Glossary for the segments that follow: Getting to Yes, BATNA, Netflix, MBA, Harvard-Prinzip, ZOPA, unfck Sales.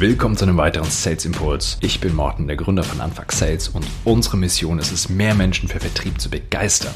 Willkommen zu einem weiteren Sales Impuls. Ich bin Morten, der Gründer von unfck Sales, und unsere Mission ist es, mehr Menschen für Vertrieb zu begeistern.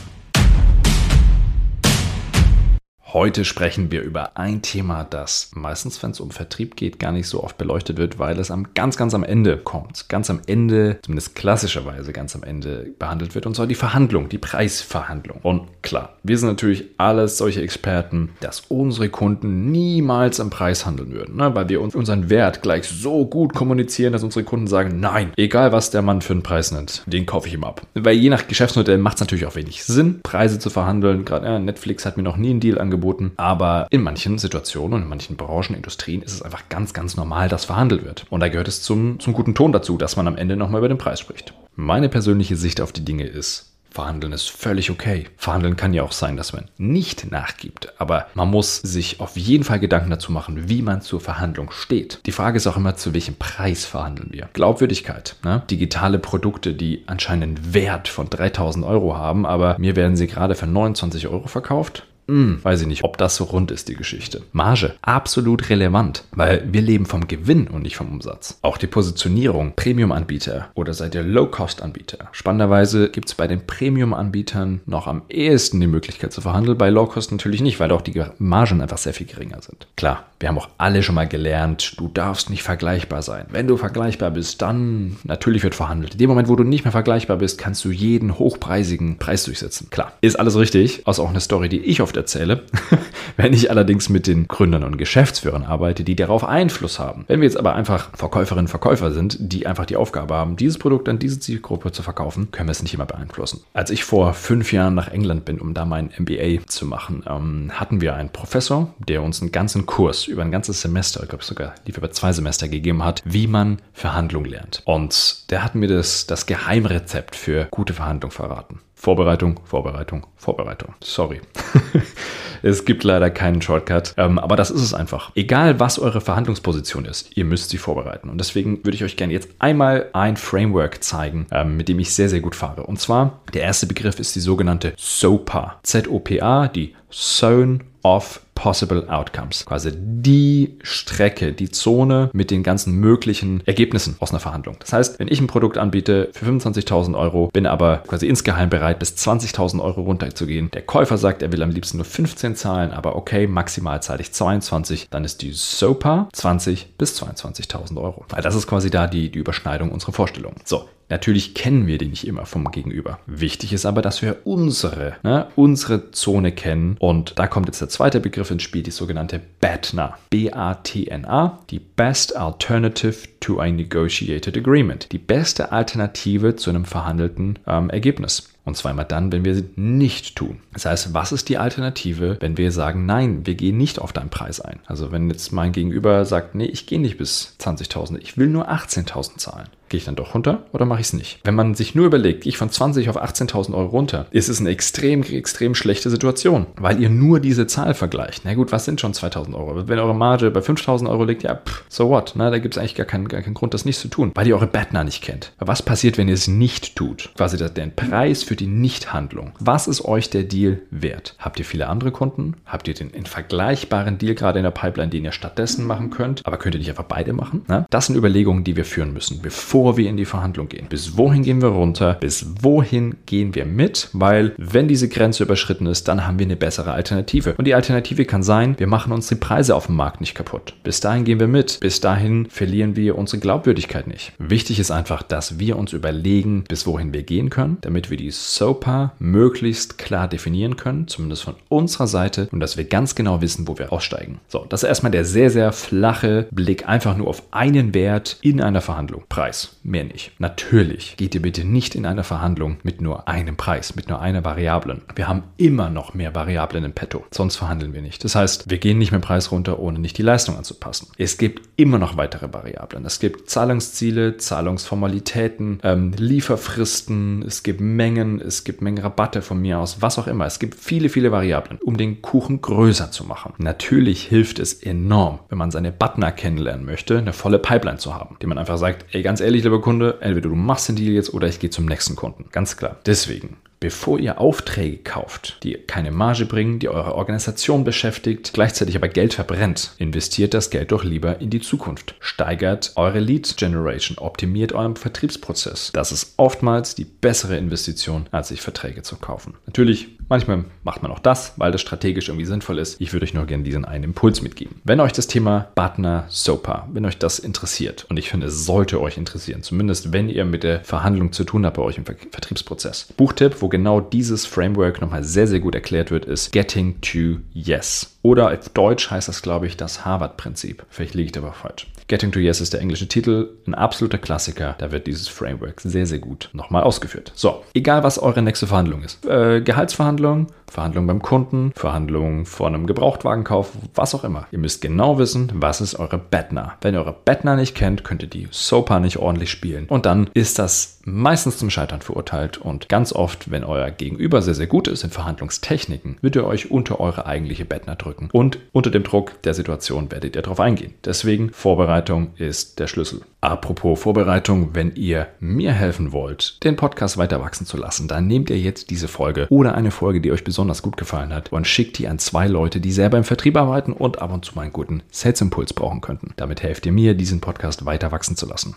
Heute sprechen wir über ein Thema, das meistens, wenn es um Vertrieb geht, gar nicht so oft beleuchtet wird, weil es ganz am Ende kommt. Ganz am Ende, zumindest klassischerweise ganz am Ende behandelt wird, und zwar die Verhandlung, die Preisverhandlung. Und klar, wir sind natürlich alles solche Experten, dass unsere Kunden niemals am Preis handeln würden, ne? Weil wir unseren Wert gleich so gut kommunizieren, dass unsere Kunden sagen, nein, egal was der Mann für einen Preis nennt, den kaufe ich ihm ab. Weil je nach Geschäftsmodell macht es natürlich auch wenig Sinn, Preise zu verhandeln. Gerade Netflix hat mir noch nie einen Deal angeboten. Aber in manchen Situationen und in manchen Branchen, Industrien ist es einfach ganz normal, dass verhandelt wird. Und da gehört es zum guten Ton dazu, dass man am Ende nochmal über den Preis spricht. Meine persönliche Sicht auf die Dinge ist, Verhandeln ist völlig okay. Verhandeln kann ja auch sein, dass man nicht nachgibt, aber man muss sich auf jeden Fall Gedanken dazu machen, wie man zur Verhandlung steht. Die Frage ist auch immer, zu welchem Preis verhandeln wir? Glaubwürdigkeit, ne? Digitale Produkte, die anscheinend einen Wert von 3.000 Euro haben, aber mir werden sie gerade für 29 Euro verkauft. Weiß ich nicht, ob das so rund ist, die Geschichte. Marge, absolut relevant, weil wir leben vom Gewinn und nicht vom Umsatz. Auch die Positionierung, Premium-Anbieter oder seid ihr Low-Cost-Anbieter. Spannenderweise gibt es bei den Premium-Anbietern noch am ehesten die Möglichkeit zu verhandeln, bei Low-Cost natürlich nicht, weil auch die Margen einfach sehr viel geringer sind. Klar, wir haben auch alle schon mal gelernt, du darfst nicht vergleichbar sein. Wenn du vergleichbar bist, dann natürlich wird verhandelt. In dem Moment, wo du nicht mehr vergleichbar bist, kannst du jeden hochpreisigen Preis durchsetzen. Klar, ist alles richtig, außer auch eine Story, die ich oft erzähle, wenn ich allerdings mit den Gründern und Geschäftsführern arbeite, die darauf Einfluss haben. Wenn wir jetzt aber einfach Verkäuferinnen und Verkäufer sind, die einfach die Aufgabe haben, dieses Produkt an diese Zielgruppe zu verkaufen, können wir es nicht immer beeinflussen. Als ich vor 5 Jahren nach England bin, um da mein MBA zu machen, hatten wir einen Professor, der uns einen ganzen Kurs über ein ganzes Semester, ich glaube sogar lief über 2 Semester gegeben hat, wie man Verhandlung lernt. Und der hat mir das Geheimrezept für gute Verhandlung verraten. Vorbereitung. Sorry. Es gibt leider keinen Shortcut, aber das ist es einfach. Egal, was eure Verhandlungsposition ist, ihr müsst sie vorbereiten. Und deswegen würde ich euch gerne jetzt einmal ein Framework zeigen, mit dem ich sehr gut fahre. Und zwar, der erste Begriff ist die sogenannte ZOPA. ZOPA, die Zone of Possible Outcomes. Quasi die Strecke, die Zone mit den ganzen möglichen Ergebnissen aus einer Verhandlung. Das heißt, wenn ich ein Produkt anbiete für 25.000 Euro, bin aber quasi insgeheim bereit, bis 20.000 Euro runterzugehen. Der Käufer sagt, er will am liebsten nur 15 zahlen, aber okay, maximal zahle ich 22. Dann ist die SOPA 20 bis 22.000 Euro. Weil das ist quasi da die Überschneidung unserer Vorstellungen. So. Natürlich kennen wir die nicht immer vom Gegenüber. Wichtig ist aber, dass wir unsere Zone kennen. Und da kommt jetzt der zweite Begriff ins Spiel, die sogenannte BATNA. B-A-T-N-A, die Best Alternative to a Negotiated Agreement. Die beste Alternative zu einem verhandelten Ergebnis. Und zwar immer dann, wenn wir es nicht tun. Das heißt, was ist die Alternative, wenn wir sagen, nein, wir gehen nicht auf deinen Preis ein? Also wenn jetzt mein Gegenüber sagt, nee, ich gehe nicht bis 20.000, ich will nur 18.000 zahlen. Gehe ich dann doch runter oder mache ich es nicht? Wenn man sich nur überlegt, gehe ich von 20 auf 18.000 Euro runter, ist es eine extrem schlechte Situation, weil ihr nur diese Zahl vergleicht. Na gut, was sind schon 2.000 Euro? Wenn eure Marge bei 5.000 Euro liegt, ja, so what? Na, da gibt es eigentlich gar keinen Grund, das nicht zu tun, weil ihr eure BATNA nicht kennt. Aber was passiert, wenn ihr es nicht tut? Quasi den Preis für die Nichthandlung. Was ist euch der Deal wert? Habt ihr viele andere Kunden? Habt ihr den vergleichbaren Deal gerade in der Pipeline, den ihr stattdessen machen könnt? Aber könnt ihr nicht einfach beide machen? Na? Das sind Überlegungen, die wir führen müssen, bevor wir in die Verhandlung gehen. Bis wohin gehen wir runter? Bis wohin gehen wir mit? Weil wenn diese Grenze überschritten ist, dann haben wir eine bessere Alternative. Und die Alternative kann sein, wir machen uns die Preise auf dem Markt nicht kaputt. Bis dahin gehen wir mit. Bis dahin verlieren wir unsere Glaubwürdigkeit nicht. Wichtig ist einfach, dass wir uns überlegen, bis wohin wir gehen können, damit wir die SOPA möglichst klar definieren können, zumindest von unserer Seite, und dass wir ganz genau wissen, wo wir aussteigen. So, das ist erstmal der sehr flache Blick einfach nur auf einen Wert in einer Verhandlung. Preis. Mehr nicht. Natürlich geht ihr bitte nicht in einer Verhandlung mit nur einem Preis, mit nur einer Variablen. Wir haben immer noch mehr Variablen im Petto, sonst verhandeln wir nicht. Das heißt, wir gehen nicht mit dem Preis runter, ohne nicht die Leistung anzupassen. Es gibt immer noch weitere Variablen. Es gibt Zahlungsziele, Zahlungsformalitäten, Lieferfristen, es gibt Mengen, Rabatte von mir aus, was auch immer. Es gibt viele Variablen, um den Kuchen größer zu machen. Natürlich hilft es enorm, wenn man seine BATNA kennenlernen möchte, eine volle Pipeline zu haben, die man einfach sagt, ey, ganz ehrlich, lieber Kunde, entweder du machst den Deal jetzt oder ich gehe zum nächsten Kunden. Ganz klar. Deswegen Bevor ihr Aufträge kauft, die keine Marge bringen, die eure Organisation beschäftigt, gleichzeitig aber Geld verbrennt, investiert das Geld doch lieber in die Zukunft. Steigert eure Lead Generation, optimiert euren Vertriebsprozess. Das ist oftmals die bessere Investition, als sich Verträge zu kaufen. Natürlich, manchmal macht man auch das, weil das strategisch irgendwie sinnvoll ist. Ich würde euch nur gerne diesen einen Impuls mitgeben. Wenn euch das Thema BATNA, ZOPA, wenn euch das interessiert, und ich finde, es sollte euch interessieren, zumindest wenn ihr mit der Verhandlung zu tun habt bei euch im Vertriebsprozess. Buchtipp, wo genau dieses Framework nochmal sehr, sehr gut erklärt wird, ist Getting to Yes. Oder auf Deutsch heißt das, glaube ich, das Harvard-Prinzip. Vielleicht liege ich da aber falsch. Getting to Yes ist der englische Titel, ein absoluter Klassiker. Da wird dieses Framework sehr, sehr gut nochmal ausgeführt. So, egal was eure nächste Verhandlung ist. Gehaltsverhandlung, Verhandlung beim Kunden, Verhandlung vor einem Gebrauchtwagenkauf, was auch immer. Ihr müsst genau wissen, was ist eure BATNA. Wenn ihr eure BATNA nicht kennt, könnt ihr die ZOPA nicht ordentlich spielen. Und dann ist das meistens zum Scheitern verurteilt. Und ganz oft, wenn euer Gegenüber sehr, sehr gut ist in Verhandlungstechniken, wird ihr euch unter eure eigentliche BATNA drücken. Und unter dem Druck der Situation werdet ihr darauf eingehen. Deswegen, Vorbereitung ist der Schlüssel. Apropos Vorbereitung, wenn ihr mir helfen wollt, den Podcast weiter wachsen zu lassen, dann nehmt ihr jetzt diese Folge oder eine Folge, die euch besonders gut gefallen hat, und schickt die an 2 Leute, die selber im Vertrieb arbeiten und ab und zu mal einen guten Sales-Impuls brauchen könnten. Damit helft ihr mir, diesen Podcast weiter wachsen zu lassen.